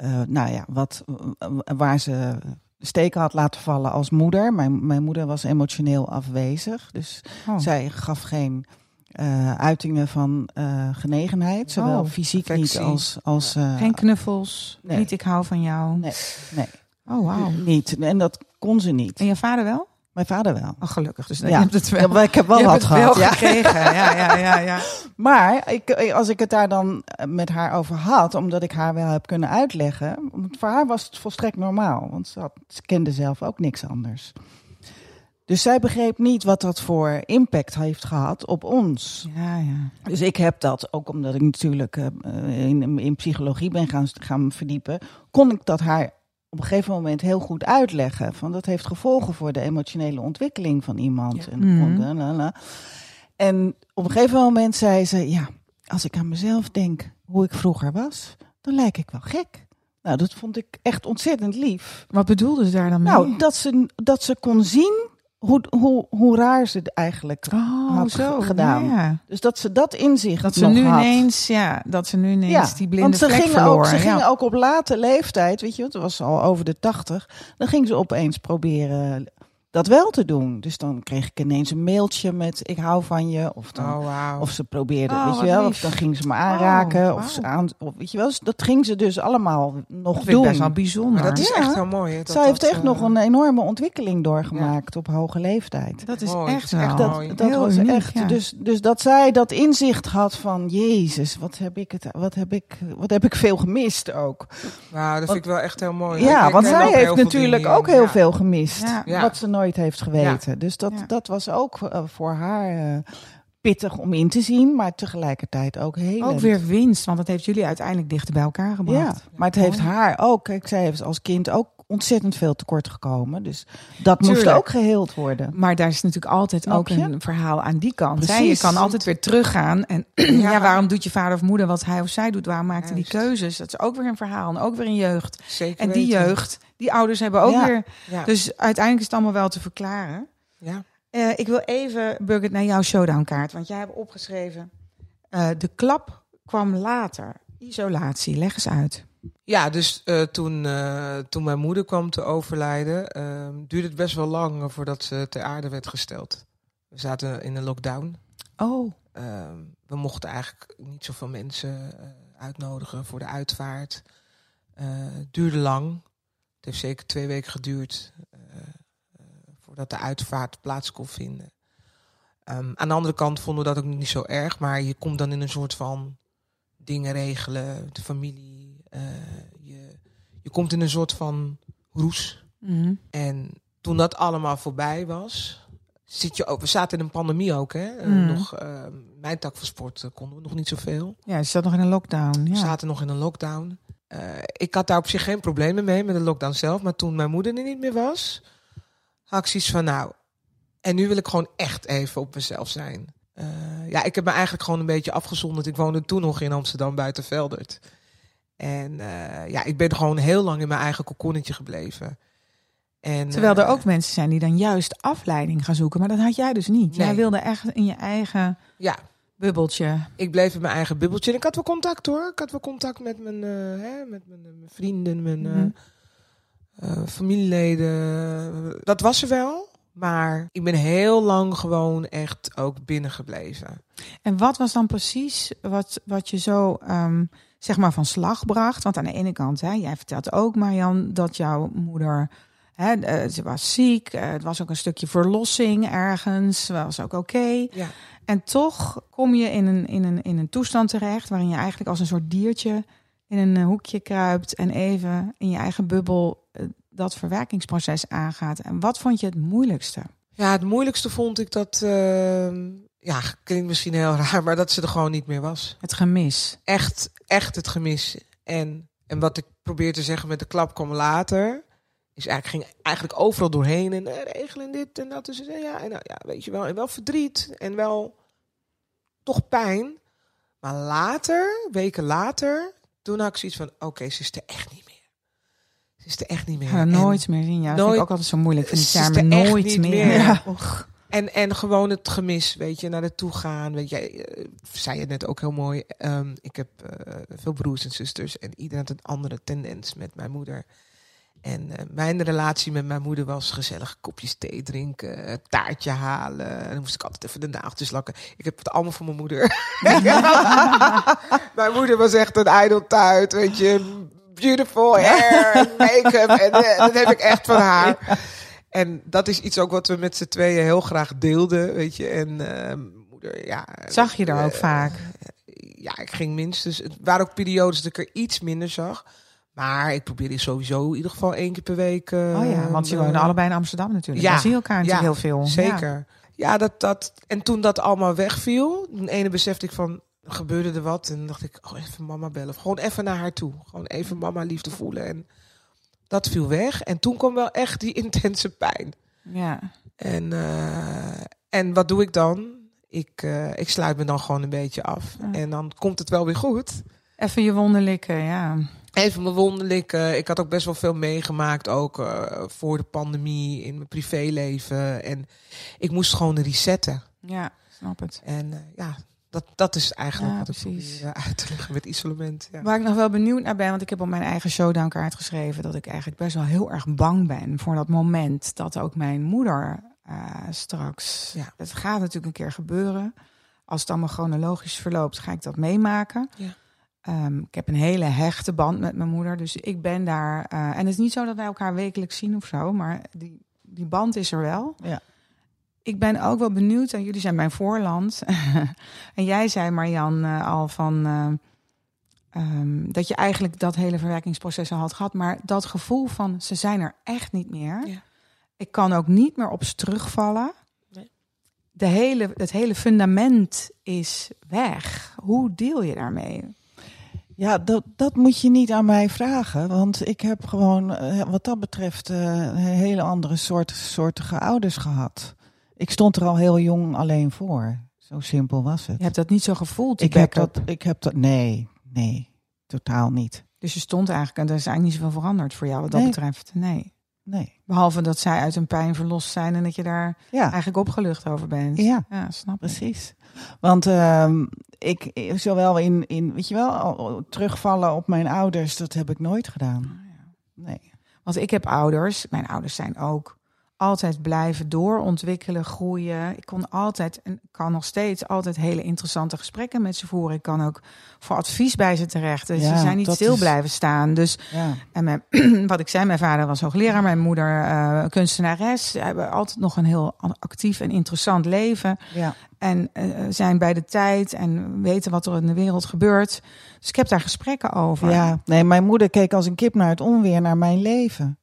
Uh, nou ja, wat, waar ze steken had laten vallen als moeder. Mijn, mijn moeder was emotioneel afwezig. Dus oh. zij gaf geen uh, uitingen van uh, genegenheid. Zowel oh, fysiek affectie. niet als... als uh, geen knuffels. Nee. Niet ik hou van jou. Nee. nee. Oh, wauw. Niet. En dat kon ze niet. En je vader wel? Mijn vader wel. Oh, gelukkig. Dus ja. je hebt het wel. Ja, ik heb wel wat gehad. Wel ja. gekregen. Ja, ja, ja, ja. Maar ik, als ik het daar dan met haar over had, omdat ik haar wel heb kunnen uitleggen, voor haar was het volstrekt normaal, want ze, had, ze kende zelf ook niks anders. Dus zij begreep niet wat dat voor impact heeft gehad op ons. Ja, ja. Dus ik heb dat, ook omdat ik natuurlijk uh, in, in psychologie ben gaan, gaan verdiepen, kon ik dat haar op een gegeven moment heel goed uitleggen. Van dat heeft gevolgen voor de emotionele ontwikkeling van iemand. Ja. En, mm-hmm. en op een gegeven moment zei ze... ja, als ik aan mezelf denk hoe ik vroeger was... dan lijk ik wel gek. Nou, dat vond ik echt ontzettend lief. Wat bedoelde ze daar dan mee? Nou, dat ze, dat ze kon zien hoe, hoe, hoe raar ze het eigenlijk oh, had zo, gedaan. Ja. Dus dat ze dat inzicht dat ze nu had. Ineens, ja, dat ze nu ineens ja, die blinde vlek verloor. Want ze ja. gingen ook op late leeftijd, weet je, want het was al over de tachtig. Dan ging ze opeens proberen dat wel te doen. Dus dan kreeg ik ineens een mailtje met ik hou van je. Of, dan, oh, wow. of ze probeerde, oh, weet je wel. Lief. Of dan ging ze me aanraken. Oh, wow. Of ze aan, of, weet je wel. Dat ging ze dus allemaal nog dat doen. Dat is best wel bijzonder. Maar dat is ja. echt zo mooi. Hè, dat Zij dat, heeft echt uh... nog een enorme ontwikkeling doorgemaakt ja. op hoge leeftijd. Dat is mooi. echt dat, dat, dat was uniek, echt. Ja. Dus, dus dat zij dat inzicht had van Jezus, wat heb ik, het, wat heb ik, wat heb ik veel gemist ook. Nou, dat want, vind ik wel echt heel mooi. Ja, ik, want ik zij heeft natuurlijk dingen. ook heel ja. veel gemist. Ja. Ja. Wat ze nooit heeft geweten. Ja. Dus dat, ja. dat was ook uh, voor haar uh, pittig om in te zien, maar tegelijkertijd ook helend. Ook weer winst, want dat heeft jullie uiteindelijk dichter bij elkaar gebracht. Ja, maar het heeft haar ook, kijk, zij heeft als kind ook ontzettend veel tekort gekomen. Dus dat Tuurlijk. moest ook geheeld worden. Maar daar is natuurlijk altijd Snap ook je? een verhaal aan die kant. Precies. Hè? Je kan altijd weer teruggaan. En ja. ja, waarom doet je vader of moeder wat hij of zij doet? Waarom maakte Juist. die keuzes? Dat is ook weer een verhaal en ook weer een jeugd. Zeker en die weten. jeugd, die ouders hebben ook ja. weer... Ja. Dus uiteindelijk is het allemaal wel te verklaren. Ja. Uh, ik wil even, Berget, naar jouw showdownkaart. Want jij hebt opgeschreven... Uh, de klap kwam later. Isolatie, leg eens uit. Ja, dus uh, toen, uh, toen mijn moeder kwam te overlijden, uh, duurde het best wel lang uh, voordat ze ter aarde werd gesteld. We zaten in een lockdown. Oh. Uh, we mochten eigenlijk niet zoveel mensen uh, uitnodigen voor de uitvaart. Uh, het duurde lang. Het heeft zeker twee weken geduurd uh, uh, voordat de uitvaart plaats kon vinden. Um, aan de andere kant vonden we dat ook niet zo erg, maar je komt dan in een soort van dingen regelen, de familie. Uh, je, je komt in een soort van roes. Mm-hmm. En toen dat allemaal voorbij was, zit je ook, we zaten in een pandemie ook, hè? Mm. Uh, nog, uh, mijn tak van sport uh, konden we nog niet zoveel. Ja, je zat nog in een lockdown. Ja. We zaten nog in een lockdown. Uh, ik had daar op zich geen problemen mee met de lockdown zelf, maar toen mijn moeder er niet meer was, had ik zoiets van nou, en nu wil ik gewoon echt even op mezelf zijn. Uh, ja, ik heb me eigenlijk gewoon een beetje afgezonderd. Ik woonde toen nog in Amsterdam buiten Veldert. En uh, ja, ik ben gewoon heel lang in mijn eigen kokonnetje gebleven. En, Terwijl er uh, ook mensen zijn die dan juist afleiding gaan zoeken. Maar dat had jij dus niet. Nee. Jij wilde echt in je eigen ja. bubbeltje. Ik bleef in mijn eigen bubbeltje. En ik had wel contact hoor. Ik had wel contact met mijn, uh, hè, met mijn, mijn vrienden, mijn mm-hmm. uh, familieleden. Dat was er wel. Maar ik ben heel lang gewoon echt ook binnengebleven. En wat was dan precies wat, wat je zo... Um, zeg maar van slag bracht. Want aan de ene kant, hè, jij vertelt ook, Marian, dat jouw moeder Hè, ze was ziek, het was ook een stukje verlossing ergens, was ook oké. Okay. Ja. En toch kom je in een, in, een, in een toestand terecht waarin je eigenlijk als een soort diertje in een hoekje kruipt en even in je eigen bubbel dat verwerkingsproces aangaat. En wat vond je het moeilijkste? Ja, het moeilijkste vond ik dat... Uh... Ja, klinkt misschien heel raar, maar dat ze er gewoon niet meer was. Het gemis. Echt, echt het gemis. En, en wat ik probeer te zeggen met de klap kwam later, is eigenlijk ging eigenlijk overal doorheen en eh, regelen dit en dat. Dus ja, en, ja, weet je wel, en wel verdriet en wel toch pijn. Maar later, weken later, toen had ik zoiets van, oké, okay, ze is er echt niet meer. Ze is er echt niet meer. Ja, nooit en, meer zien, ja. Dat nooit, vind ik ook altijd zo moeilijk. Van die ze termen, is er nooit echt niet meer. meer. Ja. Och. En, en gewoon het gemis, weet je, naar naartoe gaan. Weet jij zei het net ook heel mooi. Um, ik heb uh, veel broers en zusters en iedereen had een andere tendens met mijn moeder. En uh, mijn relatie met mijn moeder was gezellig kopjes thee drinken, taartje halen. En dan moest ik altijd even de nageltjes lakken. Ik heb het allemaal van mijn moeder. Mijn moeder was echt een ijdeltuit, weet je. Beautiful hair en make-up. En uh, dat heb ik echt van haar. En dat is iets ook wat we met z'n tweeën heel graag deelden, weet je. En uh, moeder, ja... Zag je daar uh, ook vaak? Ja, ik ging minstens... Het waren ook periodes dat ik er iets minder zag. Maar ik probeerde sowieso in ieder geval één keer per week... Uh, oh ja, want je woonde uh, allebei in Amsterdam natuurlijk. Ja, dan zie je elkaar natuurlijk ja, heel veel. Zeker. Ja, ja dat, dat, en toen dat allemaal wegviel, de ene besefte ik van... gebeurde er wat en dacht ik, oh, even mama bellen. Of gewoon even naar haar toe. Gewoon even mama liefde voelen en... Dat viel weg. En toen kwam wel echt die intense pijn. Ja. En, uh, en wat doe ik dan? Ik, uh, ik sluit me dan gewoon een beetje af. Ja. En dan komt het wel weer goed. Even je wonden likken, ja. Even mijn wonden likken. Ik had ook best wel veel meegemaakt. Ook uh, voor de pandemie, in mijn privéleven. En ik moest gewoon resetten. Ja, snap het. En uh, ja... Dat, dat is eigenlijk ja, wat ik probeer uit te leggen met isolement. Ja. Waar ik nog wel benieuwd naar ben, want ik heb op mijn eigen showdownkaart geschreven... dat ik eigenlijk best wel heel erg bang ben voor dat moment... dat ook mijn moeder uh, straks... Ja. Het gaat natuurlijk een keer gebeuren. Als het allemaal chronologisch verloopt, ga ik dat meemaken. Ja. Um, ik heb een hele hechte band met mijn moeder, dus ik ben daar... Uh, en het is niet zo dat wij elkaar wekelijks zien of zo, maar die, die band is er wel... Ja. Ik ben ook wel benieuwd, en jullie zijn mijn voorland. En jij zei, Marian, uh, al van... Uh, um, dat je eigenlijk dat hele verwerkingsproces al had gehad. Maar dat gevoel van, ze zijn er echt niet meer. Ja. Ik kan ook niet meer op ze terugvallen. Nee. De hele, het hele fundament is weg. Hoe deel je daarmee? Ja, dat, dat moet je niet aan mij vragen. Want ik heb gewoon, wat dat betreft... Uh, hele andere soort, soortige ouders gehad. Ik stond er al heel jong alleen voor. Zo simpel was het. Je hebt dat niet zo gevoeld? Ik heb dat, ik heb dat, nee, nee, totaal niet. Dus je stond eigenlijk, en er is eigenlijk niet zoveel veranderd voor jou wat dat nee. betreft? Nee. Nee. Behalve dat zij uit hun pijn verlost zijn en dat je daar ja. eigenlijk opgelucht over bent. Ja, ja snap precies. Ik. Want uh, ik, zowel in, in, weet je wel, terugvallen op mijn ouders, dat heb ik nooit gedaan. Oh, ja. Nee. Want ik heb ouders, mijn ouders zijn ook. Altijd blijven doorontwikkelen, groeien. Ik kon altijd en kan nog steeds altijd hele interessante gesprekken met ze voeren. Ik kan ook voor advies bij ze terecht. Dus ja, ze zijn niet stil is... blijven staan. Dus ja. En mijn, wat ik zei, mijn vader was hoogleraar, mijn moeder uh, kunstenares. Ze hebben altijd nog een heel actief en interessant leven. Ja. En uh, zijn bij de tijd en weten wat er in de wereld gebeurt. Dus ik heb daar gesprekken over. Ja, nee, mijn moeder keek als een kip naar het onweer naar mijn leven.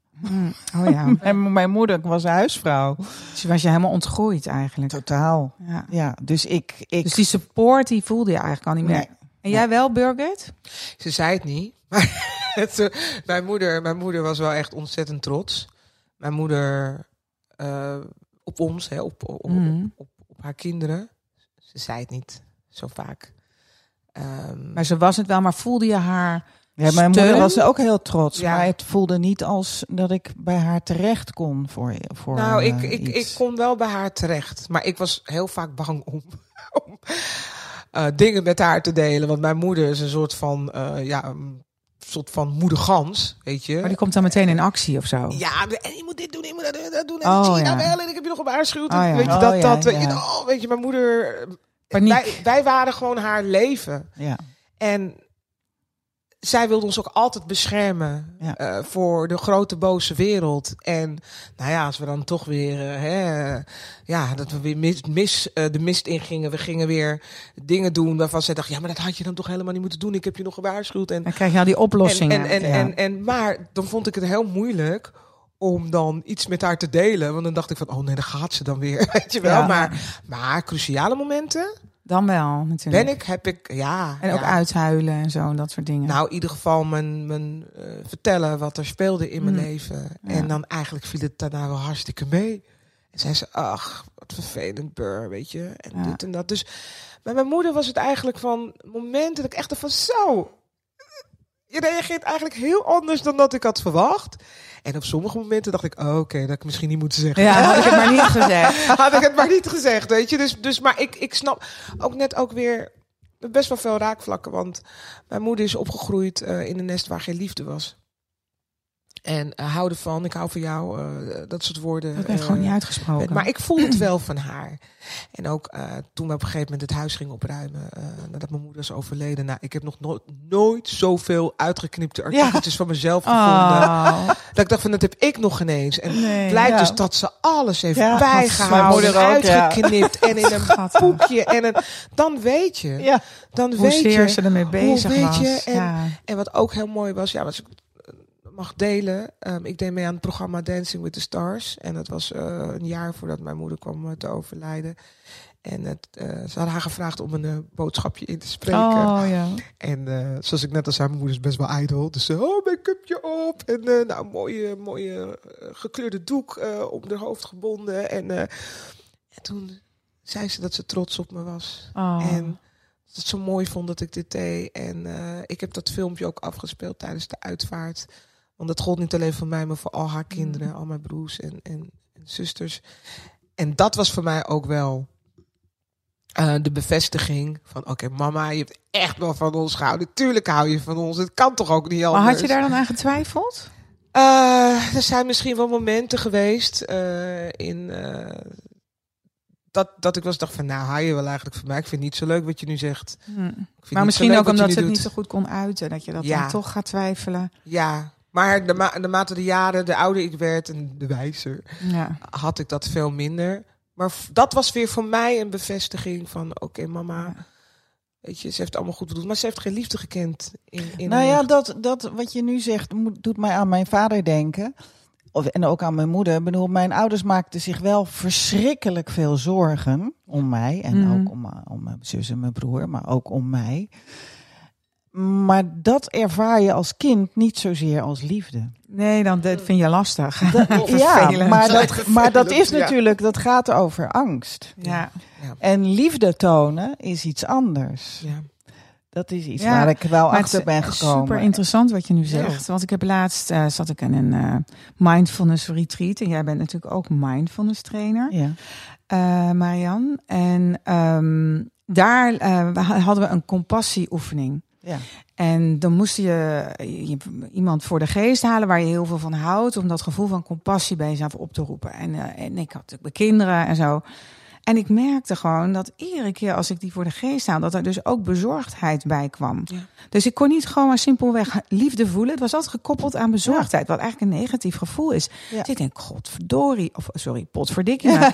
Oh ja. En mijn moeder was huisvrouw. Dus was je helemaal ontgroeid eigenlijk. Totaal. Ja. Ja, dus, ik, ik... dus die support die voelde je eigenlijk al niet meer. Nee. En jij wel, Berget? Ze zei het niet. Maar het, mijn, moeder, mijn moeder was wel echt ontzettend trots. Mijn moeder uh, op ons, hè, op, op, mm. op, op, op haar kinderen. Ze zei het niet zo vaak. Um... Maar ze was het wel, maar voelde je haar... Ja, mijn Steun? moeder was ook heel trots, ja. Maar het voelde niet als dat ik bij haar terecht kon voor, voor Nou, uh, ik, ik, ik kon wel bij haar terecht, maar ik was heel vaak bang om, om uh, dingen met haar te delen. Want mijn moeder is een soort van, uh, ja, een soort van moedergans, weet je. Maar die komt dan meteen in actie of zo? Ja, en je moet dit doen, je moet dat doen, en oh, zie je ja. nou wel, en ik heb je nog op waarschuwd. Oh, ja. Weet je, dat, oh, ja, dat, weet, ja. je, oh, weet je, mijn moeder... Paniek. Wij, wij waren gewoon haar leven. Ja. En... zij wilde ons ook altijd beschermen ja. uh, voor de grote boze wereld. En nou ja, als we dan toch weer, uh, hè, ja, dat we weer mis, mis, uh, de mist ingingen. We gingen weer dingen doen waarvan zij dacht, ja, maar dat had je dan toch helemaal niet moeten doen. Ik heb je nog gewaarschuwd. En dan krijg je al die oplossingen. En, en, en, ja. en, en, en, maar dan vond ik het heel moeilijk om dan iets met haar te delen. Want dan dacht ik van, oh nee, daar gaat ze dan weer. Weet je wel, ja. maar, maar cruciale momenten... Dan wel, natuurlijk. Ben ik, heb ik, ja. En ja. ook uithuilen en zo, dat soort dingen. Nou, in ieder geval mijn, mijn uh, vertellen wat er speelde in mijn mm. leven. Ja. En dan eigenlijk viel het daarna wel harstikke mee. En zei ze, ach, wat vervelend, bur, weet je. En ja. dit en dat. Dus bij mijn moeder was het eigenlijk van momenten dat ik echt ervan zo... Je reageert eigenlijk heel anders dan dat ik had verwacht. En op sommige momenten dacht ik, oh, oké, okay, dat ik misschien niet moet zeggen. Ja, had ik het maar niet gezegd. Had ik het maar niet gezegd, weet je. Dus, dus, maar ik, ik snap ook net ook weer best wel veel raakvlakken. Want mijn moeder is opgegroeid uh, in een nest waar geen liefde was. En uh, houden van, ik hou van jou, uh, dat soort woorden. Dat werd uh, gewoon niet uitgesproken. Maar ik voelde het wel van haar. En ook uh, toen we op een gegeven moment het huis gingen opruimen, uh, nadat mijn moeder is overleden. Nou, ik heb nog nooit, nooit zoveel uitgeknipte artikeltjes ja. van mezelf gevonden. Oh. Dat ik dacht van, dat heb ik nog geen eens. En nee, het blijkt ja. dus dat ze alles heeft ja, bijgehouden. Mijn moeder ook, uitgeknipt ja. en in een boekje. En een, dan weet je. Ja. Dan hoe weet zeer je, ze ermee bezig hoe was. Je, en, ja. en wat ook heel mooi was, ja, was mag delen. Um, ik deed mee aan het programma Dancing with the Stars. En dat was uh, een jaar voordat mijn moeder kwam uh, te overlijden. En het, uh, ze hadden haar gevraagd om een uh, boodschapje in te spreken. Oh, ja. En uh, zoals ik net al zei, mijn moeder is best wel ijdel. Dus ze, oh, make-upje op. En uh, nou, mooie, mooie uh, gekleurde doek uh, om haar hoofd gebonden. En, uh, en toen zei ze dat ze trots op me was. Oh. En dat ze zo mooi vond dat ik dit deed. En uh, ik heb dat filmpje ook afgespeeld tijdens de uitvaart. Want dat gold niet alleen voor mij, maar voor al haar kinderen. Mm. Al mijn broers en, en, en zusters. En dat was voor mij ook wel uh, de bevestiging. Van oké, okay, mama, je hebt echt wel van ons gehouden. Tuurlijk hou je van ons. Het kan toch ook niet anders. Maar had je daar dan aan getwijfeld? Uh, er zijn misschien wel momenten geweest uh, in... Uh, Dat, dat ik was dacht van, nou, hou je wel eigenlijk van mij. Ik vind het niet zo leuk wat je nu zegt. Mm. Maar misschien ook omdat ze het niet zo goed kon uiten. Dat je dat ja. dan toch gaat twijfelen. Ja. Maar de, ma- de mate de jaren, de ouder ik werd en de wijzer, ja. had ik dat veel minder. Maar f- dat was weer voor mij een bevestiging van, oké, okay, mama, ja. weet je, ze heeft allemaal goed bedoeld. Maar ze heeft geen liefde gekend. In, in nou ja, dat, dat wat je nu zegt moet, doet mij aan mijn vader denken. Of, en ook aan mijn moeder. Ik bedoel, mijn ouders maakten zich wel verschrikkelijk veel zorgen om mij. En mm. ook om, om mijn zus en mijn broer, maar ook om mij. Maar dat ervaar je als kind niet zozeer als liefde. Nee, dan dat vind je lastig. Dat, ja, maar dat, maar dat is natuurlijk, dat gaat over angst. Ja. Ja. En liefde tonen is iets anders. Ja. Dat is iets ja, waar ik wel achter ben gekomen. Super interessant wat je nu zegt. Ja. Want ik heb laatst uh, zat ik in een uh, mindfulness retreat. En jij bent natuurlijk ook mindfulness trainer, ja. uh, Marian. En um, daar uh, hadden we een compassieoefening. Ja. En dan moest je, je iemand voor de geest halen waar je heel veel van houdt, om dat gevoel van compassie bij jezelf op te roepen. En, uh, en ik had natuurlijk mijn kinderen en zo. En ik merkte gewoon dat iedere keer als ik die voor de geest haal, dat er dus ook bezorgdheid bij kwam. Ja. Dus ik kon niet gewoon maar simpelweg liefde voelen. Het was altijd gekoppeld aan bezorgdheid, wat eigenlijk een negatief gevoel is. Ja. Dus ik denk, godverdorie, of sorry, potverdikkie. Ja.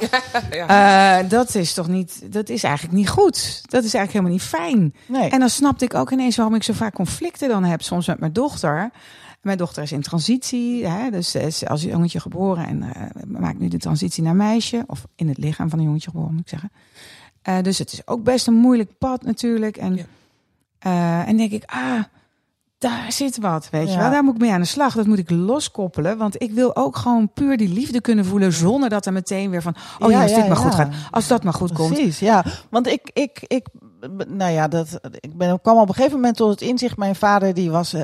Ja. Uh, dat is toch niet, dat is eigenlijk niet goed. Dat is eigenlijk helemaal niet fijn. Nee. En dan snapte ik ook ineens waarom ik zo vaak conflicten dan heb, soms met mijn dochter. Mijn dochter is in transitie, hè, dus ze is als jongetje geboren en uh, maakt nu de transitie naar meisje. Of in het lichaam van een jongetje geboren, moet ik zeggen. Uh, dus het is ook best een moeilijk pad natuurlijk. En, ja. uh, en denk ik, ah, daar zit wat, weet ja. je wel. Daar moet ik mee aan de slag, dat moet ik loskoppelen. Want ik wil ook gewoon puur die liefde kunnen voelen zonder dat er meteen weer van, oh ja, ja als dit ja, maar ja. goed gaat, als dat maar goed komt. Precies, ja. Want ik... ik, ik Nou ja, dat, ik ben, kwam op een gegeven moment tot het inzicht. Mijn vader die was uh,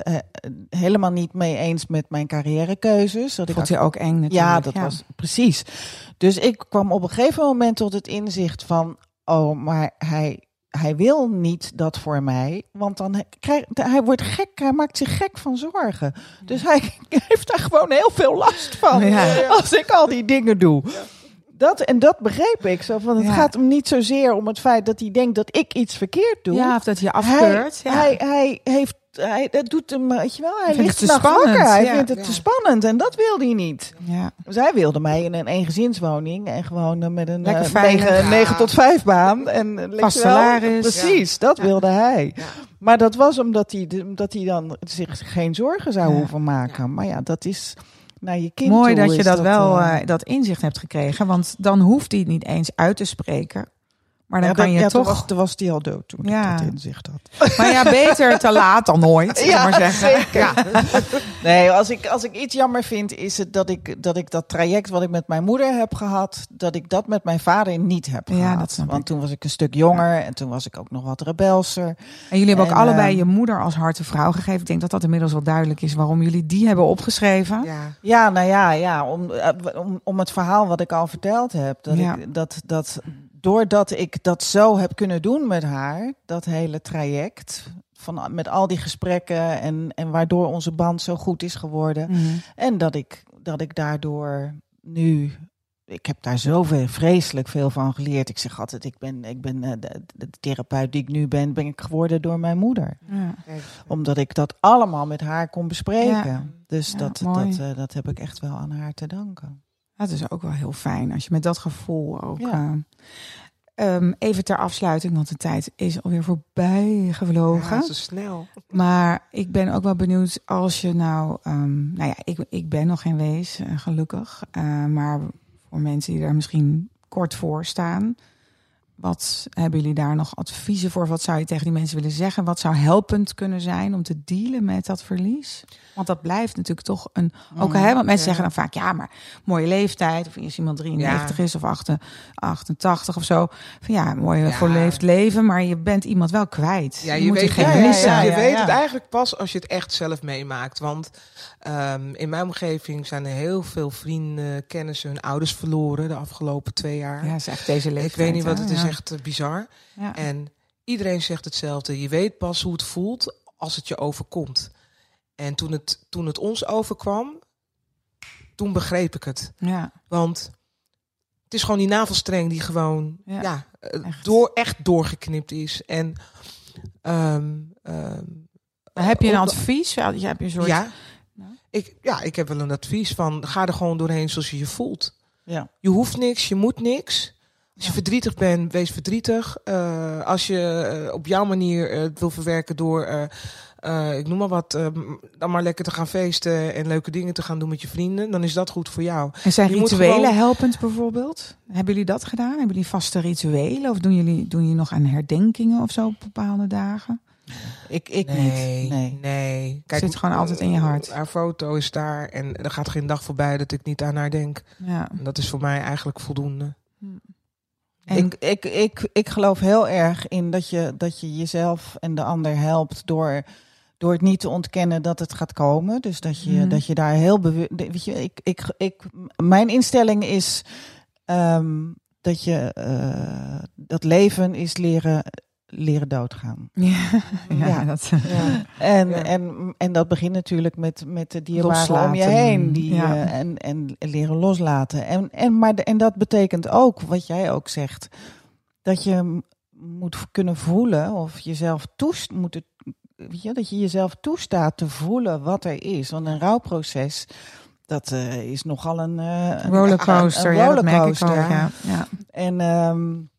helemaal niet mee eens met mijn carrièrekeuzes. Dat vond je ook eng natuurlijk. Ja, dat ja. was precies. Dus ik kwam op een gegeven moment tot het inzicht van, oh, maar hij, hij wil niet dat voor mij. Want dan krijgt, hij wordt gek, hij maakt zich gek van zorgen. Dus hij heeft daar gewoon heel veel last van ja. als ik al die dingen doe. Ja. Dat, en dat begreep ik zo. Van het ja. gaat hem niet zozeer om het feit dat hij denkt dat ik iets verkeerd doe. Ja, of dat hij afkeurt. Hij, ja. hij, hij heeft hij, dat doet hem, weet je wel, hij ligt s'nachts wakker. Hij ja, vindt het ja. te spannend en dat wilde hij niet. Ja. Dus hij wilde mij in een eengezinswoning en gewoon met een negen tot vijf baan. En vast salaris. Precies, ja. dat wilde ja. hij. Ja. Maar dat was omdat hij, omdat hij dan zich geen zorgen zou ja. hoeven maken. Ja. Maar ja, dat is... Naar je kind Mooi toe, dat je dat, dat wel uh, dat inzicht hebt gekregen. Want dan hoeft hij het niet eens uit te spreken. Maar dan ja, kan dat, je ja, toch... Toen was hij al dood toen ja. ik dat inzicht had. Maar ja, beter te laat dan nooit. Ja, maar zeggen. Zeker. Ja. Nee, als ik, als ik iets jammer vind... is het dat ik, dat ik dat traject wat ik met mijn moeder heb gehad... dat ik dat met mijn vader niet heb ja, gehad. Dat Want ik. toen was ik een stuk jonger... Ja. en toen was ik ook nog wat rebelser. En jullie hebben en, ook allebei uh, je moeder als harte vrouw gegeven. Ik denk dat dat inmiddels wel duidelijk is... waarom jullie die hebben opgeschreven. Ja, ja nou ja, ja om, om, om het verhaal wat ik al verteld heb. Dat ja. ik, dat... dat Doordat ik dat zo heb kunnen doen met haar, dat hele traject, van, met al die gesprekken en, en waardoor onze band zo goed is geworden. Mm-hmm. En dat ik, dat ik daardoor nu, ik heb daar zoveel vreselijk veel van geleerd. Ik zeg altijd, ik ben, ik ben de, de therapeut die ik nu ben, ben ik geworden door mijn moeder. Ja. Omdat ik dat allemaal met haar kon bespreken. Ja. Dus ja, dat, dat, uh, dat heb ik echt wel aan haar te danken. Dat is ook wel heel fijn als je met dat gevoel ook... Ja. Uh, um, even ter afsluiting, want de tijd is alweer voorbij gevlogen. Ja, zo snel. Maar ik ben ook wel benieuwd als je nou... Um, nou ja, ik, ik ben nog geen wees, uh, gelukkig. Uh, maar voor mensen die daar misschien kort voor staan... Wat hebben jullie daar nog adviezen voor? Wat zou je tegen die mensen willen zeggen? Wat zou helpend kunnen zijn om te dealen met dat verlies? Want dat blijft natuurlijk toch een... Mm, ook, hè? Want mensen ja. zeggen dan vaak... Ja, maar mooie leeftijd. Of is iemand drieënnegentig ja. is of achtentachtig of zo. Van ja, mooi ja. verleefd leven. Maar je bent iemand wel kwijt. Ja, je, je moet weet, geen ja, ja, ja, je ja, weet ja. het eigenlijk pas als je het echt zelf meemaakt. Want um, in mijn omgeving zijn er heel veel vrienden, kennissen... hun ouders verloren de afgelopen twee jaar. Ja, is echt deze leeftijd. Ik weet niet wat hè? Het is. Ja. Echt bizar. Ja. En iedereen zegt hetzelfde. Je weet pas hoe het voelt als het je overkomt. En toen het, toen het ons overkwam, toen begreep ik het. Ja. Want het is gewoon die navelstreng die gewoon ja. Ja, echt. Door, echt doorgeknipt is. En um, um, heb je een advies? Ja, heb je een soort... ja. Ja. Ik, ja, ik heb wel een advies van ga er gewoon doorheen zoals je je voelt. Ja. Je hoeft niks, je moet niks. Als je ja. verdrietig bent, wees verdrietig. Uh, als je uh, op jouw manier het uh, wil verwerken door, uh, uh, ik noem maar wat, uh, dan maar lekker te gaan feesten en leuke dingen te gaan doen met je vrienden, dan is dat goed voor jou. En zijn je rituelen gewoon... helpend bijvoorbeeld? Hebben jullie dat gedaan? Hebben jullie vaste rituelen? Of doen jullie, doen jullie nog aan herdenkingen of zo op bepaalde dagen? Ik, ik nee, niet. Nee, nee. Kijk, zit gewoon altijd in je hart. Haar foto is daar en er gaat geen dag voorbij dat ik niet aan haar denk. Ja. Dat is voor mij eigenlijk voldoende. Hm. En... Ik, ik, ik, ik geloof heel erg in dat je, dat je jezelf en de ander helpt door, door het niet te ontkennen dat het gaat komen. Dus dat je, mm. dat je daar heel bewust... Weet je, ik, ik, ik, mijn instelling is um, dat je uh, dat leven is leren, leren doodgaan. Ja, ja, ja. Dat, ja. En, ja. En, en dat begint natuurlijk met, met de dierbaren om je heen. Die, ja. uh, en, en leren loslaten. En, en, maar de, en dat betekent ook, wat jij ook zegt, dat je moet kunnen voelen of jezelf toest, moet het, weet je, dat je jezelf toestaat te voelen wat er is. Want een rouwproces, dat uh, is nogal een, uh, een rollercoaster. Een, een rollercoaster. Ja, dat merk ik ook, ja. Ja. En... Um,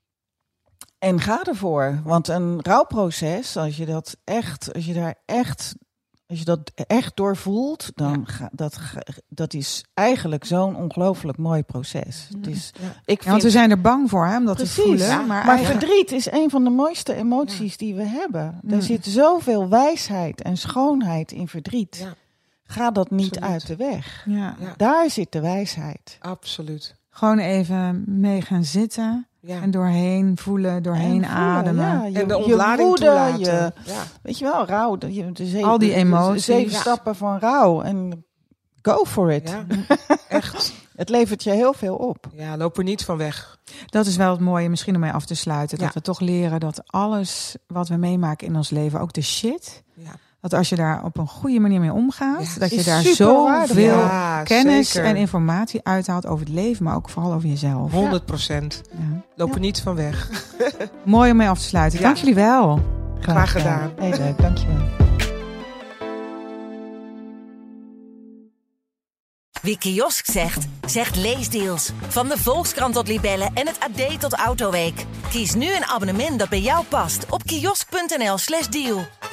En ga ervoor, want een rouwproces, als je dat echt, als je daar echt, als je dat echt doorvoelt, dan ja. ga, dat, dat is eigenlijk zo'n ongelooflijk mooi proces. Ja. Dus ja. ik vind... ja, want we zijn er bang voor, hè, om dat Precies. te voelen. Ja, maar maar eigenlijk... verdriet is een van de mooiste emoties ja. die we hebben. Ja. Er zit zoveel wijsheid en schoonheid in verdriet. Ja. Ga dat niet Absoluut. uit de weg. Ja. Ja. Daar zit de wijsheid. Absoluut. Gewoon even mee gaan zitten. Ja. En doorheen voelen, doorheen voelen, ademen. Ja, je, en de ontlading woede, toelaten. Je, ja. Weet je wel, rouw. Je, de zeven, Al die emoties. De zeven ja. stappen van rouw. En go for it. Ja, echt. Het levert je heel veel op. Ja, loop er niet van weg. Dat is wel het mooie, misschien om mee af te sluiten. Ja. Dat we toch leren dat alles wat we meemaken in ons leven, ook de shit... Ja. Dat als je daar op een goede manier mee omgaat... Ja, dat je daar zoveel ja, kennis zeker. en informatie uithaalt over het leven... maar ook vooral over jezelf. honderd procent. Ja. Loop er ja. niet van weg. Mooi om mee af te sluiten. Ja. Dank jullie wel. Graag, Graag gedaan. gedaan. Heel leuk, dank je wel. Wie kiosk zegt, zegt leesdeals. Van de Volkskrant tot Libelle en het A D tot Autoweek. Kies nu een abonnement dat bij jou past op kiosk punt n l slash deal.